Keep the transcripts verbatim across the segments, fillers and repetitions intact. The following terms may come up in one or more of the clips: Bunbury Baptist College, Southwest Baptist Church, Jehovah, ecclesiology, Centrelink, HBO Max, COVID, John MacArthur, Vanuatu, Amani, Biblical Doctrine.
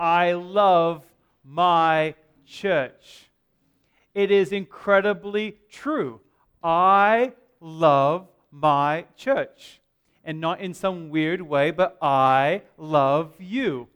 I love my church. It is incredibly true. I love my church. And not in some weird way, but I love you.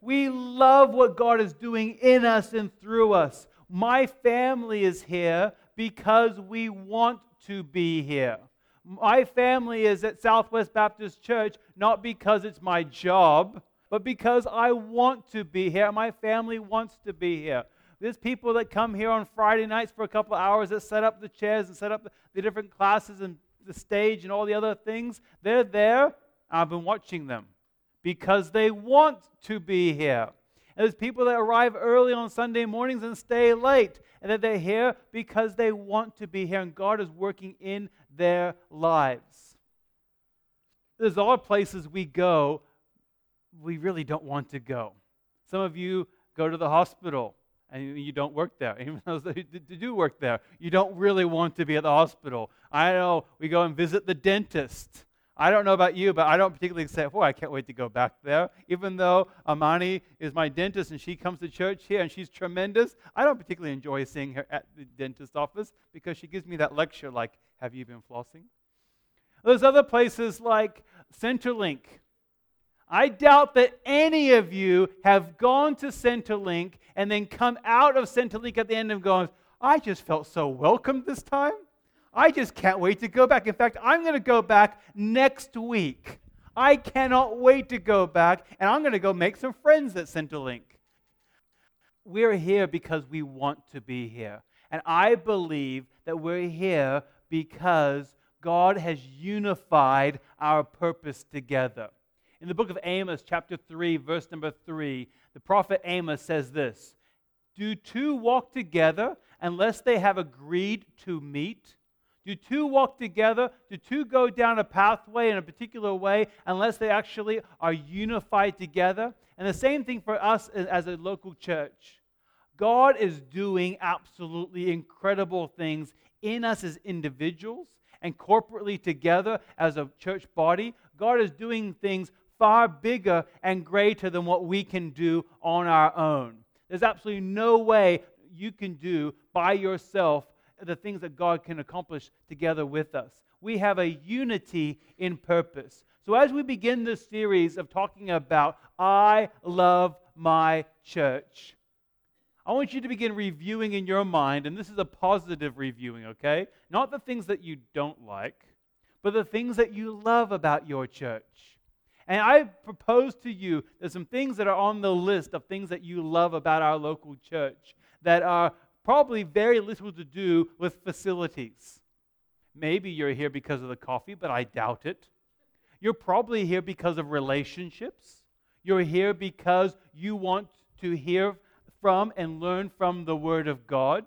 We love what God is doing in us and through us. My family is here because we want to be here. My family is at Southwest Baptist Church, not because it's my job, but because I want to be here. My family wants to be here. There's people that come here on Friday nights for a couple of hours that set up the chairs and set up the different classes and the stage and all the other things. They're there. I've been watching them because they want to be here. And there's people that arrive early on Sunday mornings and stay late, and that they're here because they want to be here, and God is working in their lives. There's all places we go we really don't want to go. Some of you go to the hospital, and you don't work there. Even those that do work there, you don't really want to be at the hospital. I know we go and visit the dentist. I don't know about you, but I don't particularly say, oh, I can't wait to go back there. Even though Amani is my dentist and she comes to church here and she's tremendous, I don't particularly enjoy seeing her at the dentist's office because she gives me that lecture like, have you been flossing? There's other places like Centrelink. I doubt that any of you have gone to Centrelink and then come out of Centrelink at the end and gone, I just felt so welcomed this time. I just can't wait to go back. In fact, I'm going to go back next week. I cannot wait to go back, and I'm going to go make some friends at Centrelink. We're here because we want to be here. And I believe that we're here because God has unified our purpose together. In the book of Amos, chapter three, verse number three, the prophet Amos says this, do two walk together unless they have agreed to meet? Do two walk together? Do two go down a pathway in a particular way unless they actually are unified together? And the same thing for us as a local church. God is doing absolutely incredible things in us as individuals and corporately together as a church body. God is doing things far bigger and greater than what we can do on our own. There's absolutely no way you can do by yourself the things that God can accomplish together with us. We have a unity in purpose. So as we begin this series of talking about I love my church, I want you to begin reviewing in your mind, and this is a positive reviewing, okay? Not the things that you don't like, but the things that you love about your church. And I propose to you that some things that are on the list of things that you love about our local church that are probably very little to do with facilities. Maybe you're here because of the coffee, but I doubt it. You're probably here because of relationships. You're here because you want to hear from and learn from the Word of God.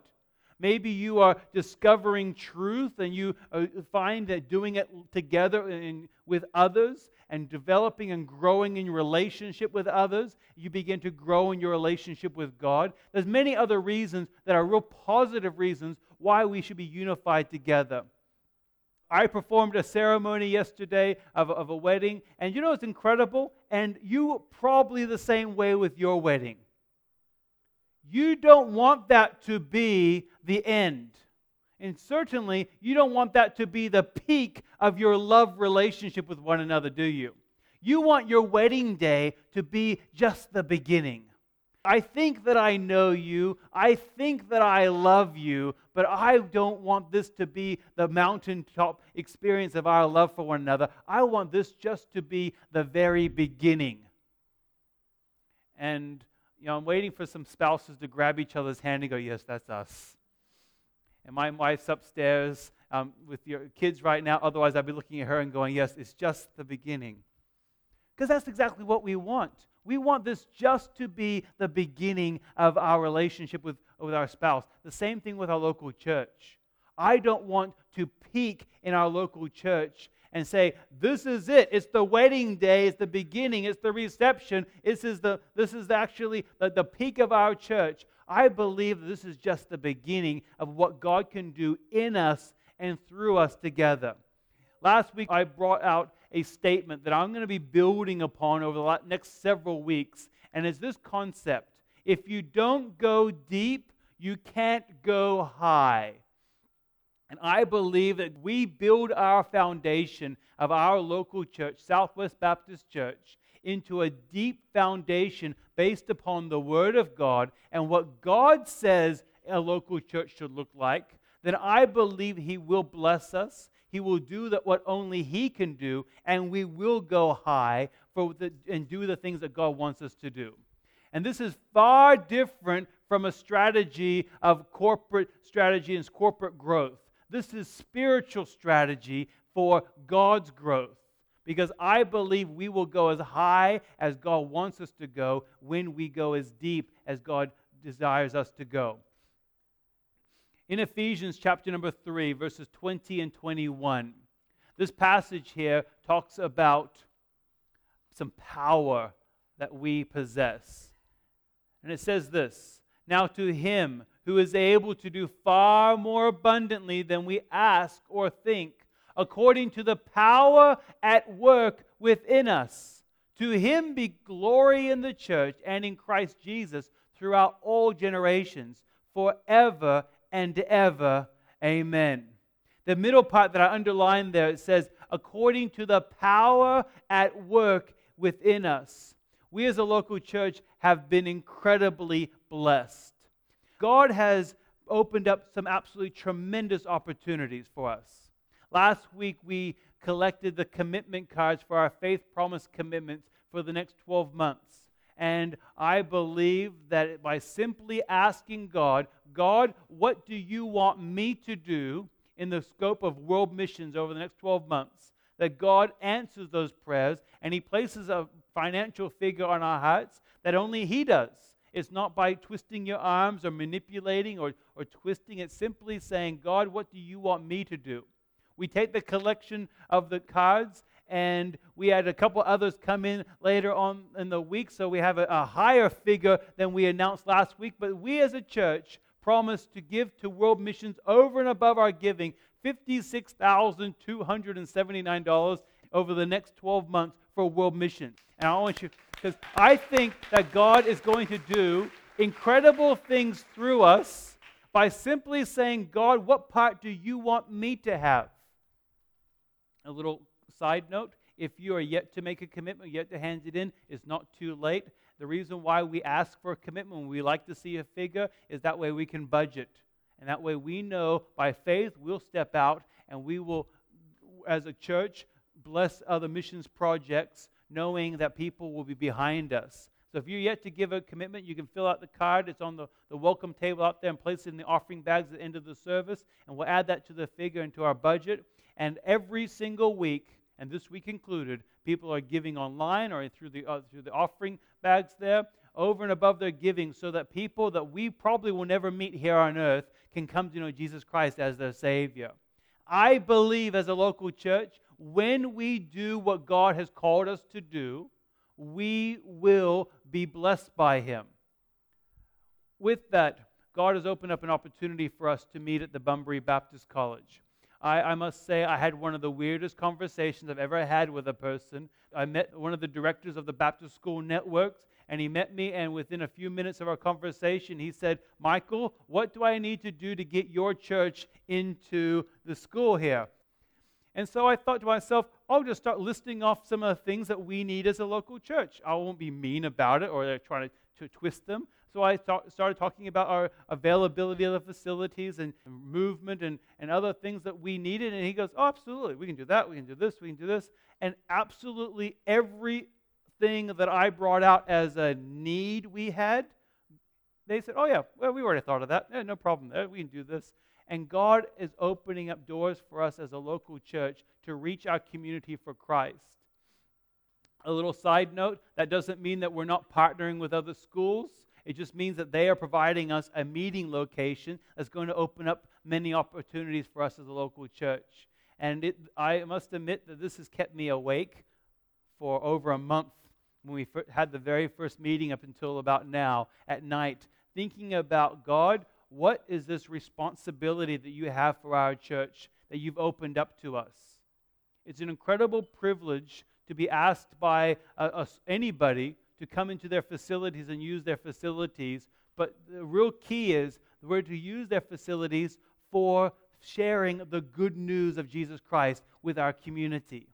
Maybe you are discovering truth and you find that doing it together in, with others and developing and growing in relationship with others, you begin to grow in your relationship with God. There's many other reasons that are real positive reasons why we should be unified together. I performed a ceremony yesterday of, of a wedding, and you know it's incredible? And you probably the same way with your wedding. You don't want that to be the end. And certainly, you don't want that to be the peak of your love relationship with one another, do you? You want your wedding day to be just the beginning. I think that I know you. I think that I love you. But I don't want this to be the mountaintop experience of our love for one another. I want this just to be the very beginning. And, you know, I'm waiting for some spouses to grab each other's hand and go, yes, that's us. And my wife's upstairs um, with your kids right now. Otherwise, I'd be looking at her and going, yes, it's just the beginning. Because that's exactly what we want. We want this just to be the beginning of our relationship with, with our spouse. The same thing with our local church. I don't want to peak in our local church and say, this is it. It's the wedding day. It's the beginning. It's the reception. This is, the, this is actually the, the peak of our church. I believe this is just the beginning of what God can do in us and through us together. Last week, I brought out a statement that I'm going to be building upon over the next several weeks And it's this concept: if you don't go deep, you can't go high. And I believe that we build our foundation of our local church, Southwest Baptist Church, into a deep foundation based upon the Word of God and what God says a local church should look like. Then I believe He will bless us. He will do that what only He can do, and we will go high for the, and do the things that God wants us to do. And this is far different from a strategy of corporate strategy and corporate growth. This is spiritual strategy for God's growth, because I believe we will go as high as God wants us to go when we go as deep as God desires us to go. In Ephesians chapter number three, verses twenty and twenty-one, this passage here talks about some power that we possess. And it says this: "Now to Him who is able to do far more abundantly than we ask or think, according to the power at work within us, to Him be glory in the church and in Christ Jesus throughout all generations, forever and ever. Amen." The middle part that I underlined there, it says, according to the power at work within us. We as a local church have been incredibly blessed. God has opened up some absolutely tremendous opportunities for us. Last week we collected the commitment cards for our Faith Promise commitments for the next twelve months. And I believe that by simply asking God, God, what do you want me to do in the scope of world missions over the next twelve months? That God answers those prayers, and He places a financial figure on our hearts that only He does. It's not by twisting your arms or manipulating or, or twisting. It's simply saying, God, what do you want me to do? We take the collection of the cards, and we had a couple others come in later on in the week, so we have a, a higher figure than we announced last week. But we as a church promised to give to world missions over and above our giving fifty-six thousand two hundred seventy-nine dollars over the next twelve months for world missions. And I want you, because I think that God is going to do incredible things through us by simply saying, God, what part do you want me to have? A little side note, if you are yet to make a commitment, yet to hand it in, it's not too late. The reason why we ask for a commitment, we like to see a figure, is that way we can budget. And that way we know by faith we'll step out and we will, as a church, bless other missions projects, knowing that people will be behind us. So if you're yet to give a commitment, you can fill out the card. It's on the, the welcome table out there and place it in the offering bags at the end of the service. And we'll add that to the figure and to our budget. And every single week, and this week included, people are giving online or through the uh, through the offering bags there, over and above their giving, so that people that we probably will never meet here on earth can come to know Jesus Christ as their Savior. I believe as a local church, when we do what God has called us to do, we will be blessed by Him. With that, God has opened up an opportunity for us to meet at the Bunbury Baptist College. I, I must say I had one of the weirdest conversations I've ever had with a person. I met one of the directors of the Baptist School Networks, and he met me, and within a few minutes of our conversation, he said, "Michael, what do I need to do to get your church into the school here?" And so I thought to myself, I'll just start listing off some of the things that we need as a local church. I won't be mean about it or they're trying to, to twist them. So I th- started talking about our availability of the facilities and movement and, and other things that we needed. And he goes, "Oh, absolutely. We can do that. We can do this. We can do this." And absolutely everything that I brought out as a need we had, they said, "Oh, yeah, well, we already thought of that. Yeah, no problem there. We can do this." And God is opening up doors for us as a local church to reach our community for Christ. A little side note, that doesn't mean that we're not partnering with other schools. It just means that they are providing us a meeting location that's going to open up many opportunities for us as a local church. And it, I must admit that this has kept me awake for over a month when we had the very first meeting up until about now at night, thinking about, God, what is this responsibility that you have for our church that you've opened up to us? It's an incredible privilege to be asked by uh, us, anybody to come into their facilities and use their facilities. But the real key is we're to use their facilities for sharing the good news of Jesus Christ with our community.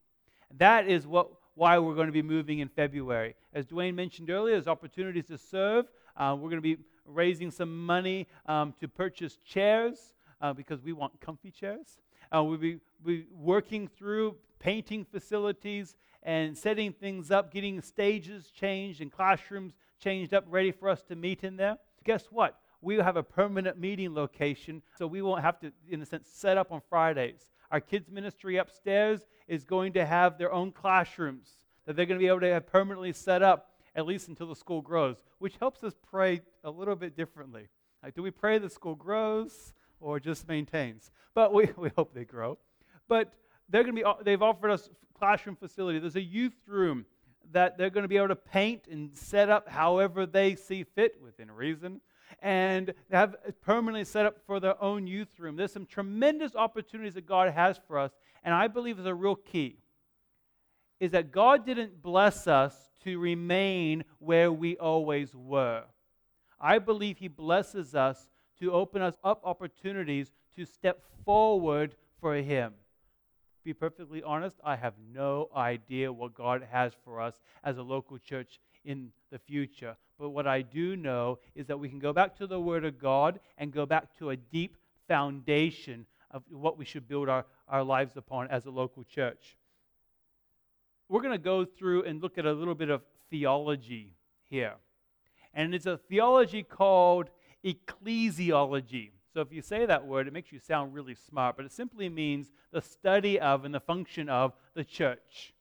That is what why we're going to be moving in February. As Dwayne mentioned earlier, there's opportunities to serve. Uh, we're going to be raising some money um, to purchase chairs uh, because we want comfy chairs. Uh, we'll be, be working through painting facilities and setting things up, getting stages changed and classrooms changed up, ready for us to meet in there. Guess what? We have a permanent meeting location, so we won't have to, in a sense, set up on Fridays. Our kids' ministry upstairs is going to have their own classrooms that they're going to be able to have permanently set up, at least until the school grows, which helps us pray a little bit differently. Like, do we pray the school grows or just maintains? But we, we hope they grow. But they're going to be, they've offered us classroom facility. There's a youth room that they're going to be able to paint and set up however they see fit, within reason, and have permanently set up for their own youth room. There's some tremendous opportunities that God has for us, and I believe is a real key, is that God didn't bless us to remain where we always were. I believe He blesses us to open us up opportunities to step forward for Him. To be perfectly honest, I have no idea what God has for us as a local church in the future. But what I do know is that we can go back to the Word of God and go back to a deep foundation of what we should build our, our lives upon as a local church. We're going to go through and look at a little bit of theology here. And it's a theology called ecclesiology. So if you say that word, it makes you sound really smart, but it simply means the study of and the function of the church.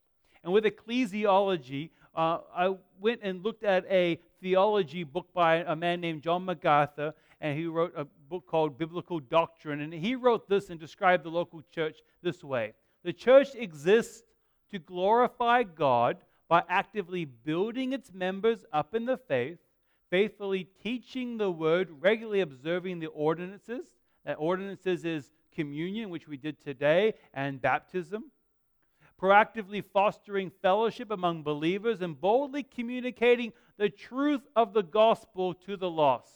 And with ecclesiology, Uh, I went and looked at a theology book by a man named John MacArthur, and he wrote a book called Biblical Doctrine, and he wrote this and described the local church this way. The church exists to glorify God by actively building its members up in the faith, faithfully teaching the word, regularly observing the ordinances. That ordinances is communion, which we did today, and baptism. Proactively fostering fellowship among believers and boldly communicating the truth of the gospel to the lost.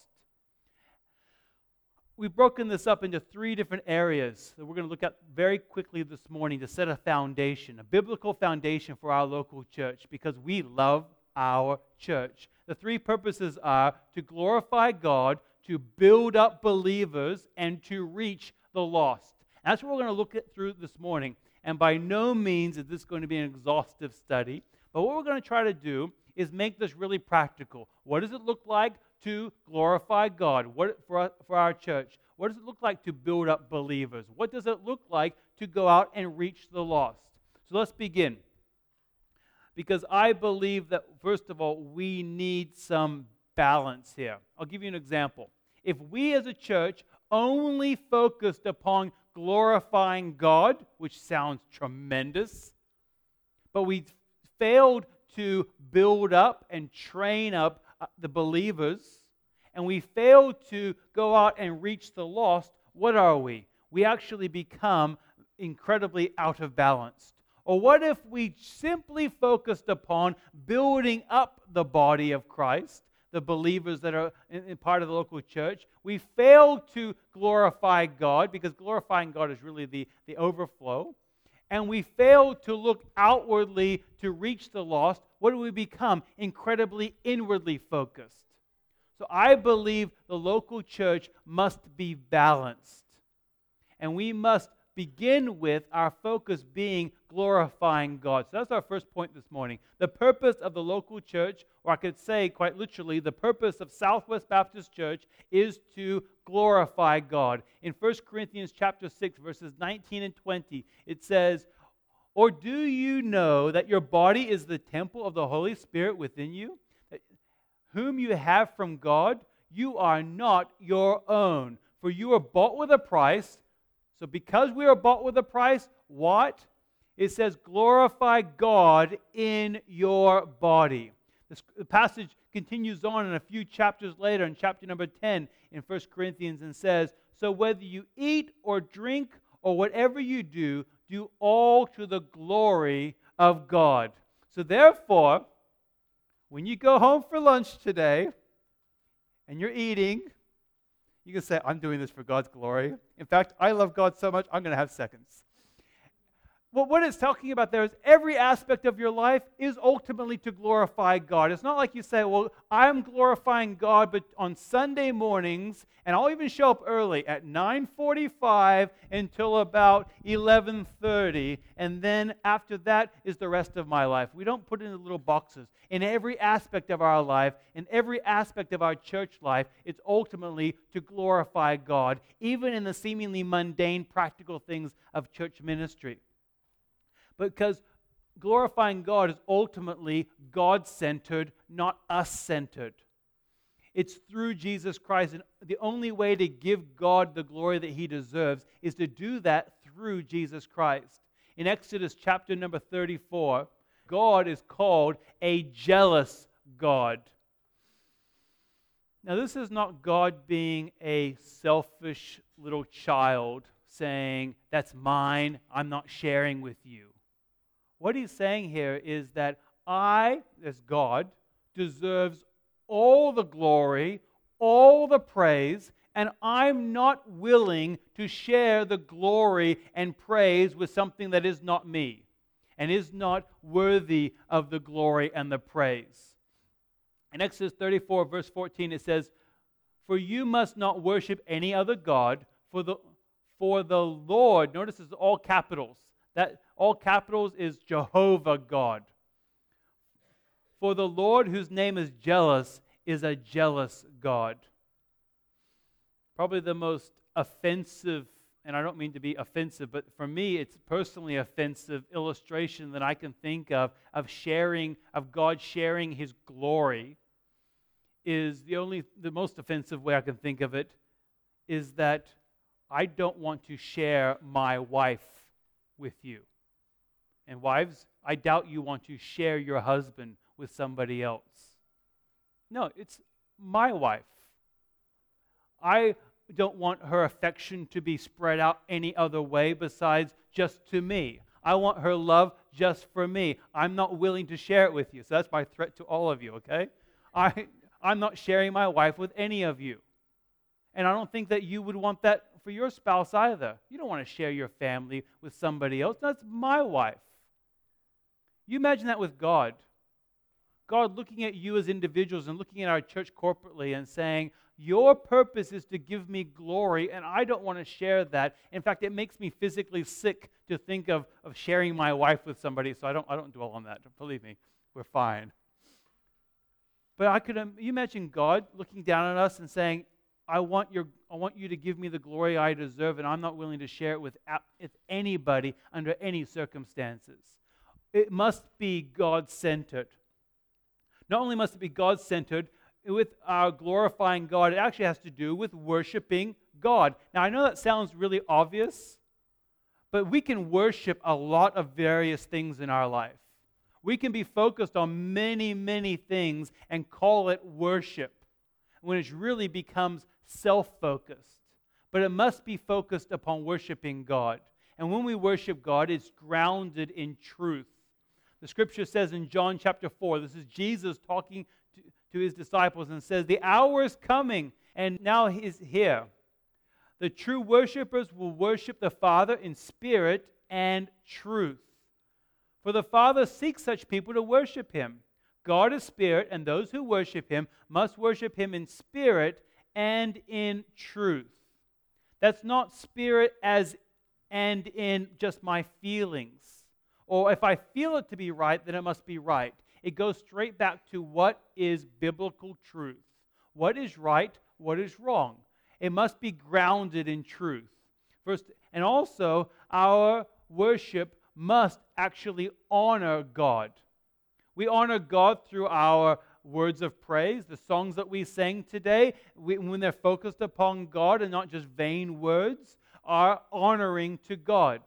We've broken this up into three different areas that we're going to look at very quickly this morning to set a foundation, a biblical foundation for our local church, because we love our church. The three purposes are to glorify God, to build up believers, and to reach the lost. And that's what we're going to look at through this morning. And by no means is this going to be an exhaustive study. But what we're going to try to do is make this really practical. What does it look like to glorify God what, for, our, for our church? What does it look like to build up believers? What does it look like to go out and reach the lost? So let's begin. Because I believe that, first of all, we need some balance here. I'll give you an example. If we as a church only focused upon glorifying God, which sounds tremendous, but we failed to build up and train up the believers, and we failed to go out and reach the lost, what are we? We actually become incredibly out of balance. Or what if we simply focused upon building up the body of Christ, the believers that are in, in part of the local church? We fail to glorify God, because glorifying God is really the, the overflow. And we fail to look outwardly to reach the lost. What do we become? Incredibly inwardly focused. So I believe the local church must be balanced. And we must begin with our focus being glorifying God. So that's our first point this morning. The purpose of the local church, or I could say quite literally, the purpose of Southwest Baptist Church is to glorify God. In First Corinthians chapter six, verses nineteen and twenty, it says, "Or do you know that your body is the temple of the Holy Spirit within you, whom you have from God? You are not your own, for you are bought with a price." So because we are bought with a price, what? It says, glorify God in your body. This, the passage continues on in a few chapters later, in chapter number ten in First Corinthians, and says, "So whether you eat or drink or whatever you do, do all to the glory of God." So therefore, when you go home for lunch today and you're eating, you can say, I'm doing this for God's glory. In fact, I love God so much, I'm going to have seconds. Well, what it's talking about there is every aspect of your life is ultimately to glorify God. It's not like you say, well, I'm glorifying God, but on Sunday mornings, and I'll even show up early at nine forty-five until about eleven thirty, and then after that is the rest of my life. We don't put it in little boxes. In every aspect of our life, in every aspect of our church life, it's ultimately to glorify God, even in the seemingly mundane, practical things of church ministry. Because glorifying God is ultimately God-centered, not us-centered. It's through Jesus Christ, and the only way to give God the glory that He deserves is to do that through Jesus Christ. In Exodus chapter number thirty-four, God is called a jealous God. Now, this is not God being a selfish little child, saying, that's mine, I'm not sharing with you. What he's saying here is that I, as God, deserves all the glory, all the praise, and I'm not willing to share the glory and praise with something that is not me and is not worthy of the glory and the praise. In Exodus thirty-four, verse fourteen, it says, For you must not worship any other God, for the For the Lord, notice it's all capitals. That all capitals is Jehovah God. For the Lord, whose name is jealous, is a jealous God. Probably the most offensive, and I don't mean to be offensive, but for me it's personally offensive illustration that I can think of of sharing, of God sharing His glory, is the only, the most offensive way I can think of it, is that I don't want to share my wife with you. And wives, I doubt you want to share your husband with somebody else. No, it's my wife. I don't want her affection to be spread out any other way besides just to me. I want her love just for me. I'm not willing to share it with you. So that's my threat to all of you, okay? I, I'm not sharing my wife with any of you. And I don't think that you would want that for your spouse either. You don't want to share your family with somebody else. That's my wife. You imagine that with God. God looking at you as individuals and looking at our church corporately and saying, your purpose is to give me glory, and I don't want to share that. In fact, it makes me physically sick to think of, of sharing my wife with somebody, so I don't, I don't dwell on that. Believe me, we're fine. But I could, you imagine God looking down at us and saying, I want your, I want you to give me the glory I deserve, and I'm not willing to share it with, with anybody under any circumstances. It must be God-centered. Not only must it be God-centered, with our glorifying God, it actually has to do with worshiping God. Now, I know that sounds really obvious, but we can worship a lot of various things in our life. We can be focused on many, many things and call it worship, when it really becomes self-focused. But it must be focused upon worshiping God. And when we worship God, it's grounded in truth. The Scripture says in John chapter four, this is Jesus talking to, to His disciples and says, the hour is coming, and now is here. The true worshipers will worship the Father in spirit and truth. For the Father seeks such people to worship Him. God is spirit, and those who worship Him must worship Him in spirit and in truth. That's not spirit as and in just my feelings. Or if I feel it to be right, then it must be right. It goes straight back to what is biblical truth. What is right, what is wrong. It must be grounded in truth. First, and also, our worship must actually honor God. We honor God through our words of praise, the songs that we sang today, we, when they're focused upon God and not just vain words, are honoring to God.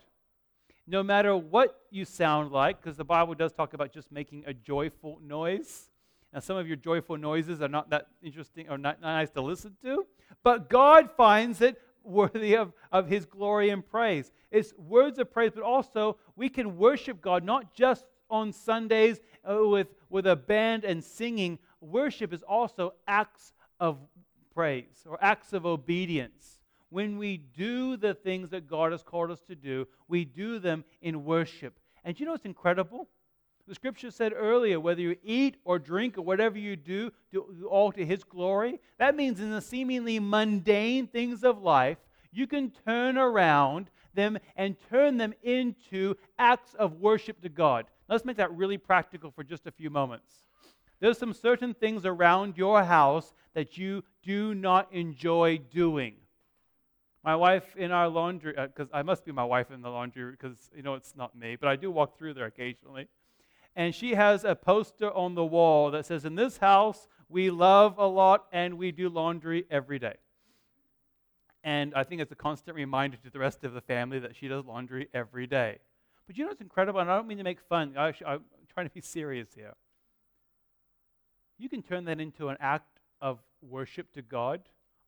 No matter what you sound like, because the Bible does talk about just making a joyful noise. Now, some of your joyful noises are not that interesting or not, not nice to listen to, but God finds it worthy of, of His glory and praise. It's words of praise, but also we can worship God not just on Sundays uh, with with a band and singing, worship is also acts of praise or acts of obedience. When we do the things that God has called us to do, we do them in worship. And you know what's incredible? The scripture said earlier, whether you eat or drink or whatever you do, do all to his glory. That means in the seemingly mundane things of life, you can turn around them and turn them into acts of worship to God. Now, let's make that really practical for just a few moments. There's some certain things around your house that you do not enjoy doing. My wife in our laundry, because uh, I must be my wife in the laundry because, you know, it's not me, but I do walk through there occasionally. And she has a poster on the wall that says, in this house, we love a lot and we do laundry every day. And I think it's a constant reminder to the rest of the family that she does laundry every day. But you know what's incredible? And I don't mean to make fun. I, I'm trying to be serious here. You can turn that into an act of worship to God.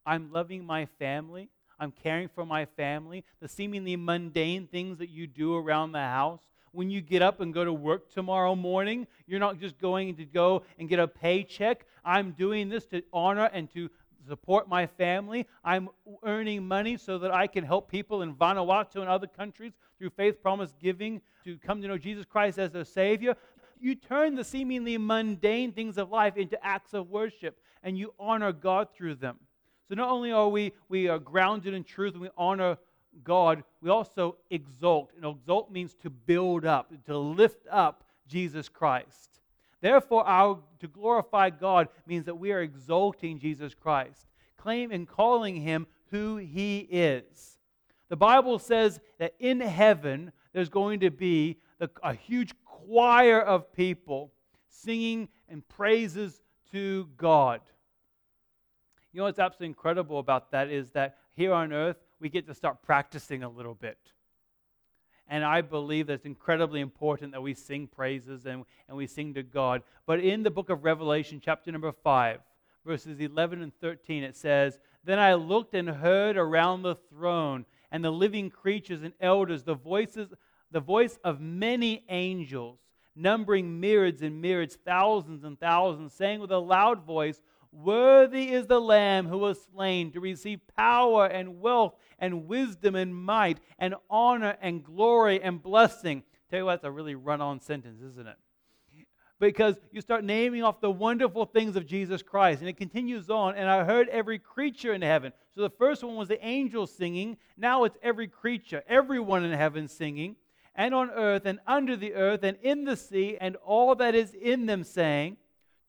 I'm loving my family. I'm caring for my family. The seemingly mundane things that you do around the house. When you get up and go to work tomorrow morning, you're not just going to go and get a paycheck. I'm doing this to honor and to support my family. I'm earning money so that I can help people in Vanuatu and other countries through faith promise giving to come to know Jesus Christ as their Savior. You turn the seemingly mundane things of life into acts of worship, and you honor God through them. So not only are we, we are grounded in truth and we honor God, we also exalt. And exalt means to build up, to lift up Jesus Christ. Therefore, our to glorify God means that we are exalting Jesus Christ, claiming and calling him who he is. The Bible says that in heaven, there's going to be a, a huge choir of people singing and praises to God. You know what's absolutely incredible about that is that here on earth, we get to start practicing a little bit. And I believe that it's incredibly important that we sing praises and, and we sing to God. But in the book of Revelation, chapter number five, verses eleven and thirteen, it says, "Then I looked and heard around the throne and the living creatures and elders, the voices, the voice of many angels, numbering myriads and myriads, thousands and thousands, saying with a loud voice, 'Worthy is the Lamb who was slain to receive power and wealth and wisdom and might and honor and glory and blessing.'" Tell you what, that's a really run-on sentence, isn't it? Because you start naming off the wonderful things of Jesus Christ. And it continues on, "And I heard every creature in heaven." So the first one was the angels singing. Now it's every creature, everyone in heaven singing. "And on earth and under the earth and in the sea and all that is in them saying,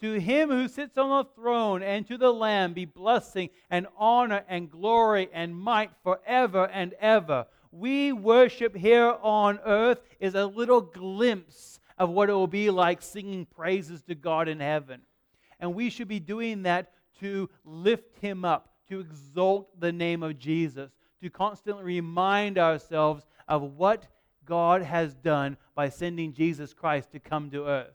'To him who sits on the throne and to the Lamb be blessing and honor and glory and might forever and ever.'" We worship here on earth is a little glimpse of what it will be like singing praises to God in heaven. And we should be doing that to lift him up, to exalt the name of Jesus, to constantly remind ourselves of what God has done by sending Jesus Christ to come to earth.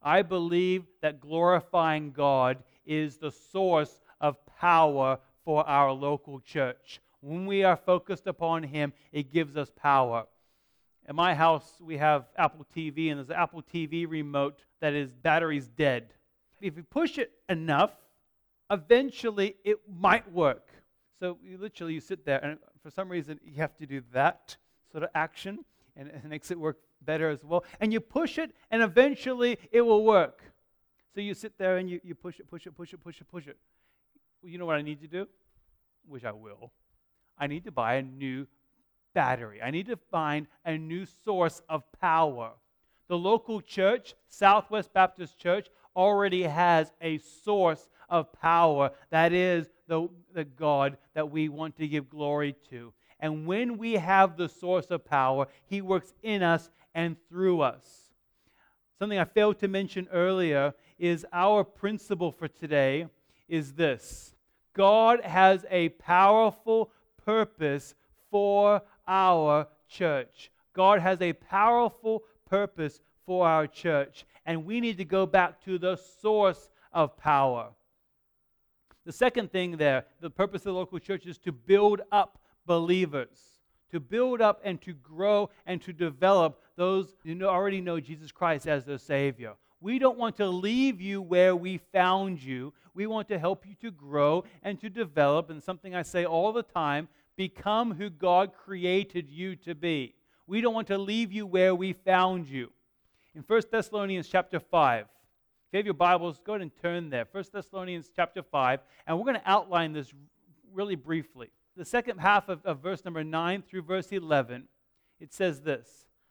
I believe that glorifying God is the source of power for our local church. When we are focused upon him, it gives us power. At my house, we have Apple T V, and there's an Apple T V remote that is battery's dead. If you push it enough, eventually it might work. So you literally you sit there, and for some reason you have to do that sort of action, and it makes it work better as well. And you push it, and eventually it will work. So you sit there and you, you push it, push it, push it, push it, push it. Well, you know what I need to do? Which I will. I need to buy a new battery. I need to find a new source of power. The local church, Southwest Baptist Church, already has a source of power. That is the, the God that we want to give glory to. And when we have the source of power, he works in us and through us. Something I failed to mention earlier is our principle for today is this: God has a powerful purpose for our church. God has a powerful purpose for our church. And we need to go back to the source of power. The second thing there, the purpose of the local church is to build up believers, to build up and to grow and to develop those who already know Jesus Christ as their Savior. We don't want to leave you where we found you. We want to help you to grow and to develop, and something I say all the time, become who God created you to be. We don't want to leave you where we found you. In First Thessalonians chapter five, if you have your Bibles, go ahead and turn there. First Thessalonians chapter five, and we're going to outline this really briefly. The second half of, of verse number nine through verse eleven, it says this: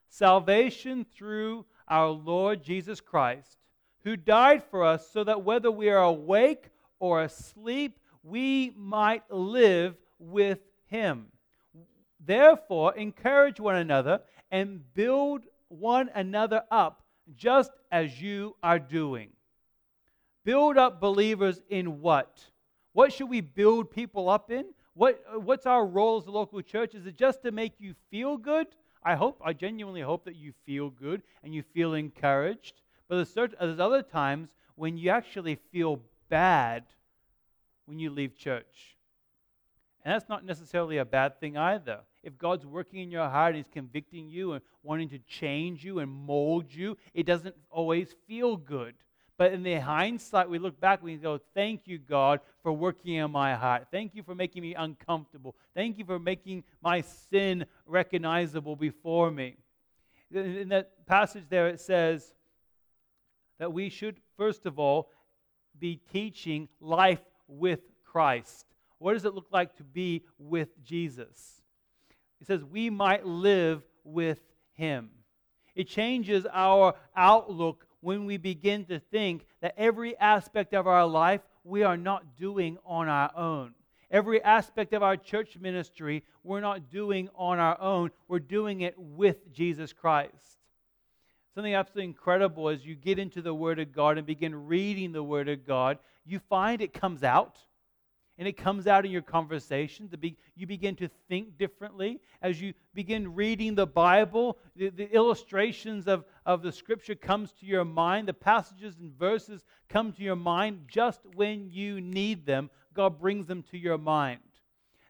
salvation through our Lord Jesus Christ, who died for us so that whether we are awake or asleep, we might live with him. Therefore, encourage one another and build one another up, just as you are doing. Build up believers in what? What should we build people up in? What What's our role as a local church? Is it just to make you feel good? I hope, I genuinely hope that you feel good and you feel encouraged. But there's, certain, there's other times when you actually feel bad when you leave church. And that's not necessarily a bad thing either. If God's working in your heart and He's convicting you and wanting to change you and mold you, it doesn't always feel good. But in the hindsight, we look back and we go, thank you, God, for working in my heart. Thank you for making me uncomfortable. Thank you for making my sin recognizable before me. In that passage there, it says that we should, first of all, be teaching life with Christ. What does it look like to be with Jesus? It says we might live with Him. It changes our outlook when we begin to think that every aspect of our life we are not doing on our own. Every aspect of our church ministry we're not doing on our own. We're doing it with Jesus Christ. Something absolutely incredible as you get into the Word of God and begin reading the Word of God, you find it comes out. And it comes out in your conversation. You begin to think differently. As you begin reading the Bible, the, the illustrations of, of the Scripture comes to your mind. The passages and verses come to your mind just when you need them. God brings them to your mind.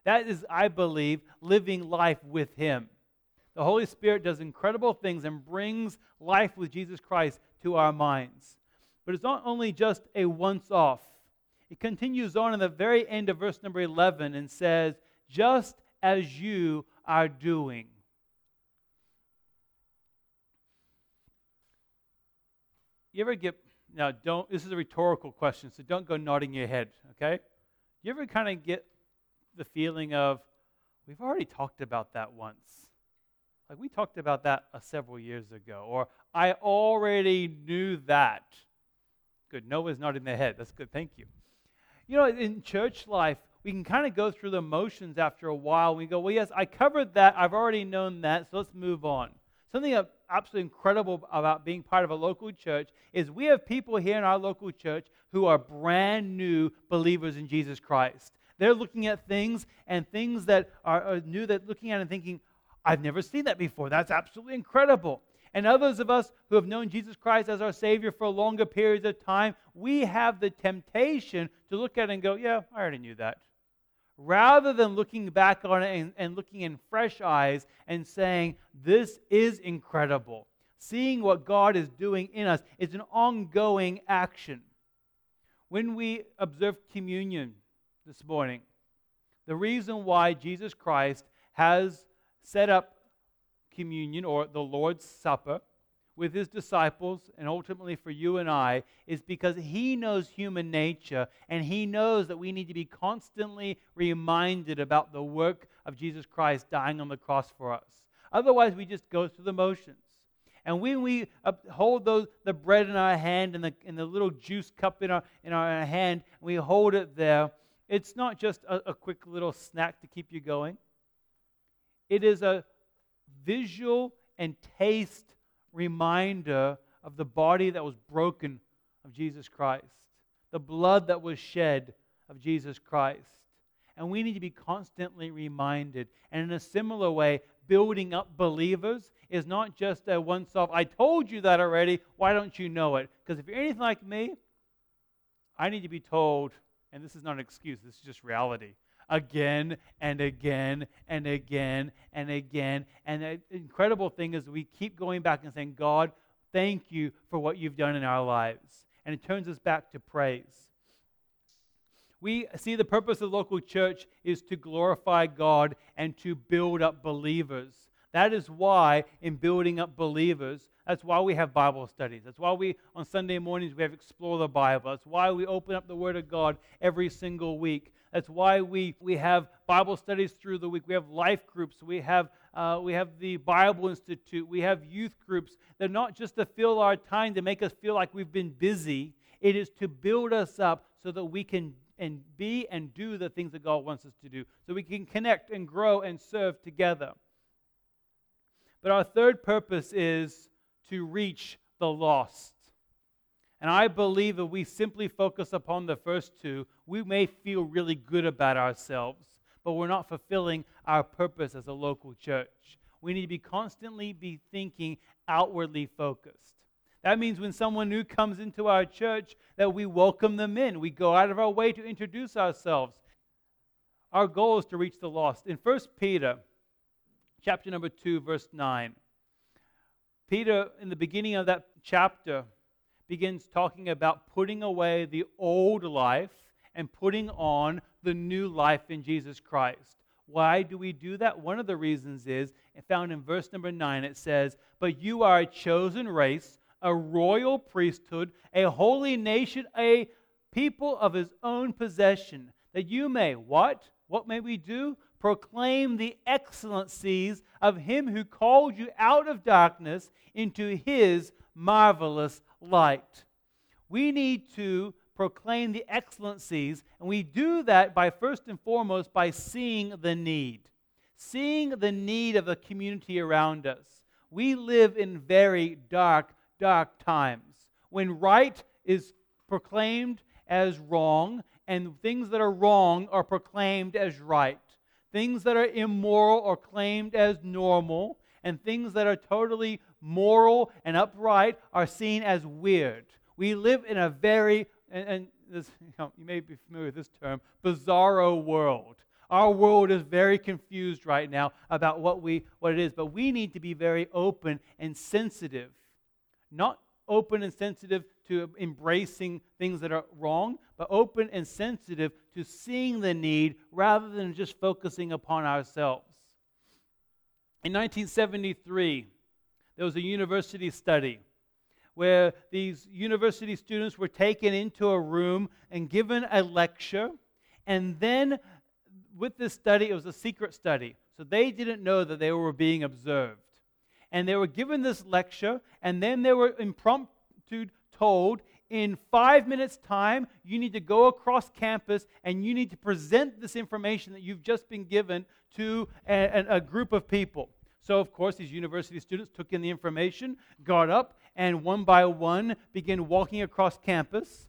That is, I believe, living life with Him. The Holy Spirit does incredible things and brings life with Jesus Christ to our minds. But it's not only just a once-off. It continues on in the very end of verse number eleven and says, just as you are doing. You ever get, now don't, this is a rhetorical question, so don't go nodding your head, okay? You ever kind of get the feeling of, we've already talked about that once. Like we talked about that uh, several years ago, or I already knew that. Good, Noah's nodding their head. That's good, thank you. You know, in church life, we can kind of go through the motions after a while. We go, well, yes, I covered that. I've already known that, so let's move on. Something absolutely incredible about being part of a local church is we have people here in our local church who are brand new believers in Jesus Christ. They're looking at things and things that are, are new, that looking at and thinking, I've never seen that before. That's absolutely incredible. And others of us who have known Jesus Christ as our Savior for longer periods of time, we have the temptation to look at it and go, yeah, I already knew that. Rather than looking back on it and, and looking in fresh eyes and saying, this is incredible. Seeing what God is doing in us is an ongoing action. When we observed communion this morning, the reason why Jesus Christ has set up communion or the Lord's Supper with His disciples and ultimately for you and I is because He knows human nature and He knows that we need to be constantly reminded about the work of Jesus Christ dying on the cross for us. Otherwise, we just go through the motions. And when we hold those, the bread in our hand and the, and the little juice cup in our, in our hand, and we hold it there, it's not just a, a quick little snack to keep you going. It is a visual and taste reminder of the body that was broken of Jesus Christ, the blood that was shed of Jesus Christ. And we need to be constantly reminded. And in a similar way, building up believers is not just a once-off, I told you that already, why don't you know it? Because if you're anything like me, I need to be told, and this is not an excuse, this is just reality. again and again and again and again. And the incredible thing is we keep going back and saying, God, thank you for what you've done in our lives. And it turns us back to praise. We see the purpose of the local church is to glorify God and to build up believers. That is why in building up believers, that's why we have Bible studies. That's why we, on Sunday mornings, we have Explore the Bible. That's why we open up the Word of God every single week. That's why we, we have Bible studies through the week. We have life groups. We have uh, we have the Bible Institute. We have youth groups. They're not just to fill our time, to make us feel like we've been busy. It is to build us up so that we can and be and do the things that God wants us to do, so we can connect and grow and serve together. But our third purpose is to reach the lost. And I believe if we simply focus upon the first two, we may feel really good about ourselves, but we're not fulfilling our purpose as a local church. We need to be constantly be thinking outwardly focused. That means when someone new comes into our church, that we welcome them in. We go out of our way to introduce ourselves. Our goal is to reach the lost. In First Peter, chapter number two, verse nine, Peter, in the beginning of that chapter, begins talking about putting away the old life and putting on the new life in Jesus Christ. Why do we do that? One of the reasons is, found in verse number nine, it says, "But you are a chosen race, a royal priesthood, a holy nation, a people of his own possession, that you may," what? What may we do? "Proclaim the excellencies of him who called you out of darkness into his marvelous light." We need to proclaim the excellencies, and we do that by first and foremost by seeing the need. Seeing the need of the community around us. We live in very dark dark times when right is proclaimed as wrong and things that are wrong are proclaimed as right. Things that are immoral are claimed as normal, and things that are totally moral and upright are seen as weird. We live in a very, and, and this, you know, you may be familiar with this term, bizarro world. Our world is very confused right now about what we what it is, but we need to be very open and sensitive. Not open and sensitive to embracing things that are wrong, but open and sensitive to seeing the need rather than just focusing upon ourselves. In nineteen seventy-three, there was a university study where these university students were taken into a room and given a lecture. And then with this study, it was a secret study, so they didn't know that they were being observed. And they were given this lecture, and then they were impromptu told, in five minutes' time, you need to go across campus and you need to present this information that you've just been given to a, a group of people. So, of course, these university students took in the information, got up, and one by one began walking across campus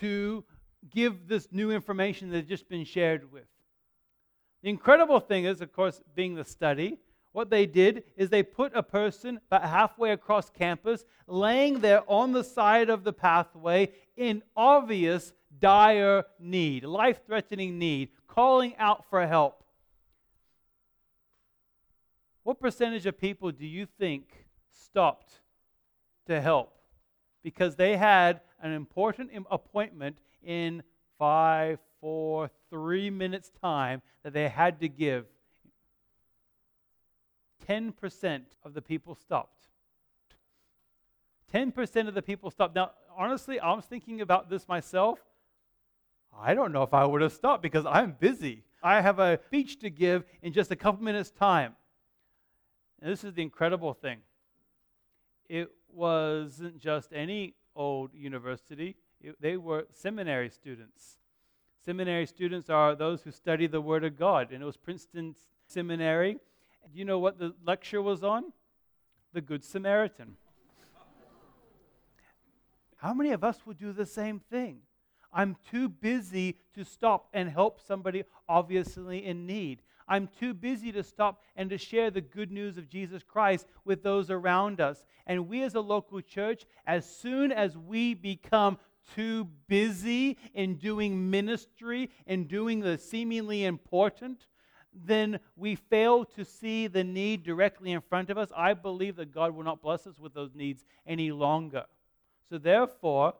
to give this new information that had just been shared with. The incredible thing is, of course, being the study, what they did is they put a person about halfway across campus, laying there on the side of the pathway in obvious dire need, life-threatening need, calling out for help. What percentage of people do you think stopped to help because they had an important appointment in five, four, three minutes' time that they had to give? ten percent of the people stopped. ten percent of the people stopped. Now, honestly, I was thinking about this myself. I don't know if I would have stopped because I'm busy. I have a speech to give in just a couple minutes' time. And this is the incredible thing. It wasn't just any old university. It, they were seminary students. Seminary students are those who study the Word of God. And it was Princeton Seminary. Do you know what the lecture was on? The Good Samaritan. How many of us would do the same thing? I'm too busy to stop and help somebody obviously in need. I'm too busy to stop and to share the good news of Jesus Christ with those around us. And we as a local church, as soon as we become too busy in doing ministry and doing the seemingly important, then we fail to see the need directly in front of us. I believe that God will not bless us with those needs any longer. So therefore,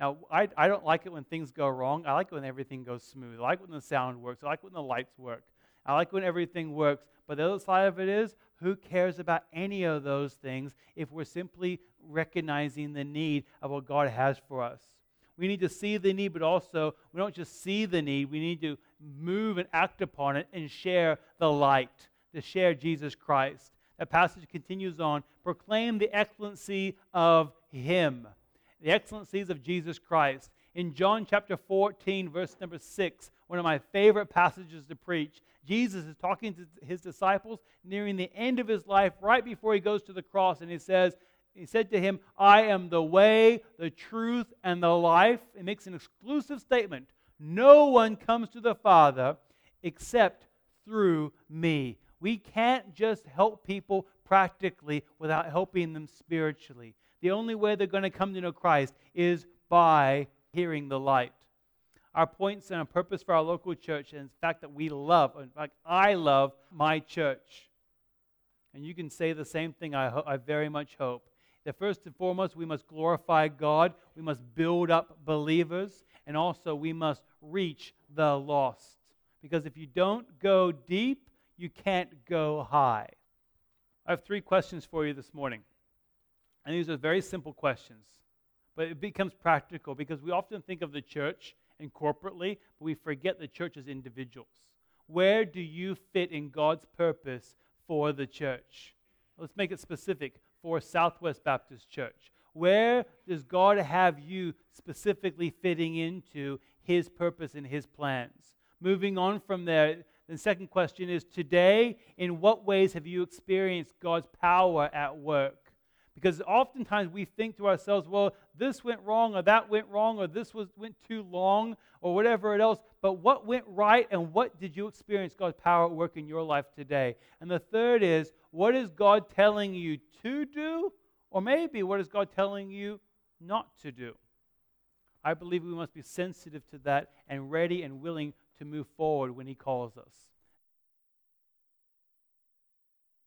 now I, I don't like it when things go wrong. I like it when everything goes smooth. I like when the sound works. I like when the lights work. I like when everything works. But the other side of it is, who cares about any of those things if we're simply recognizing the need of what God has for us? We need to see the need, but also we don't just see the need. We need to move and act upon it and share the light, to share Jesus Christ. The passage continues on, proclaim the excellency of Him, the excellencies of Jesus Christ. In John chapter fourteen, verse number six, one of my favorite passages to preach, Jesus is talking to his disciples nearing the end of his life, right before he goes to the cross, and he says, he said to him, I am the way, the truth, and the life. It makes an exclusive statement. No one comes to the Father except through me. We can't just help people practically without helping them spiritually. The only way they're going to come to know Christ is by hearing the light. Our points and our purpose for our local church is the fact that we love, in fact, I love my church. And you can say the same thing, I, ho- I very much hope. That first and foremost, we must glorify God. We must build up believers. And also, we must reach the lost. Because if you don't go deep, you can't go high. I have three questions for you this morning. And these are very simple questions. But it becomes practical because we often think of the church and corporately, but we forget the church as individuals. Where do you fit in God's purpose for the church? Let's make it specific for Southwest Baptist Church. Where does God have you specifically fitting into His purpose and His plans? Moving on from there, the second question is, today, in what ways have you experienced God's power at work? Because oftentimes we think to ourselves, well, this went wrong, or that went wrong, or this was went too long, or whatever else. But what went right, and what did you experience God's power at work in your life today? And the third is, what is God telling you to do? Or maybe, what is God telling you not to do? I believe we must be sensitive to that and ready and willing to move forward when He calls us.